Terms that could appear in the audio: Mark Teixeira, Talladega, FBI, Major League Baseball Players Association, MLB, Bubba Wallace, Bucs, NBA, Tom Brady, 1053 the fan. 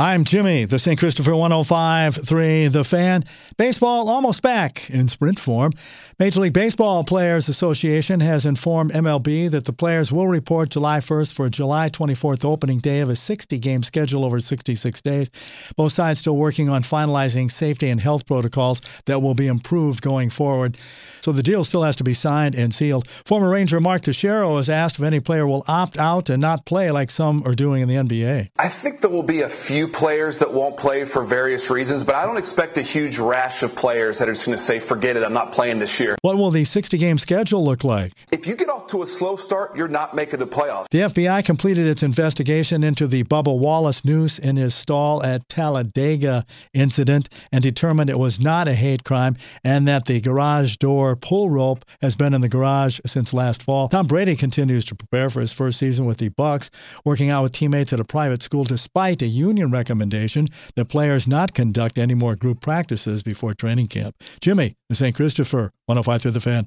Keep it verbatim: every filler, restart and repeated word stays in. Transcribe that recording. I'm Jimmy, the Saint Christopher one oh five point three The Fan. Baseball almost back in sprint form. Major League Baseball Players Association has informed M L B that the players will report July first for a July twenty-fourth opening day of a sixty-game schedule over sixty-six days. Both sides still working on finalizing safety and health protocols that will be improved going forward. So the deal still has to be signed and sealed. Former Ranger Mark Teixeira was asked if any player will opt out and not play like some are doing in the N B A. I think there will be a few players that won't play for various reasons, but I don't expect a huge rash of players that are just going to say, forget it, I'm not playing this year. What will the sixty-game schedule look like? If you get off to a slow start, you're not making the playoffs. The F B I completed its investigation into the Bubba Wallace noose in his stall at Talladega incident and determined it was not a hate crime and that the garage door pull rope has been in the garage since last fall. Tom Brady continues to prepare for his first season with the Bucs, working out with teammates at a private school despite a union recommendation that players not conduct any more group practices before training camp. Jimmy, the Saint Christopher, one oh five point three The Fan.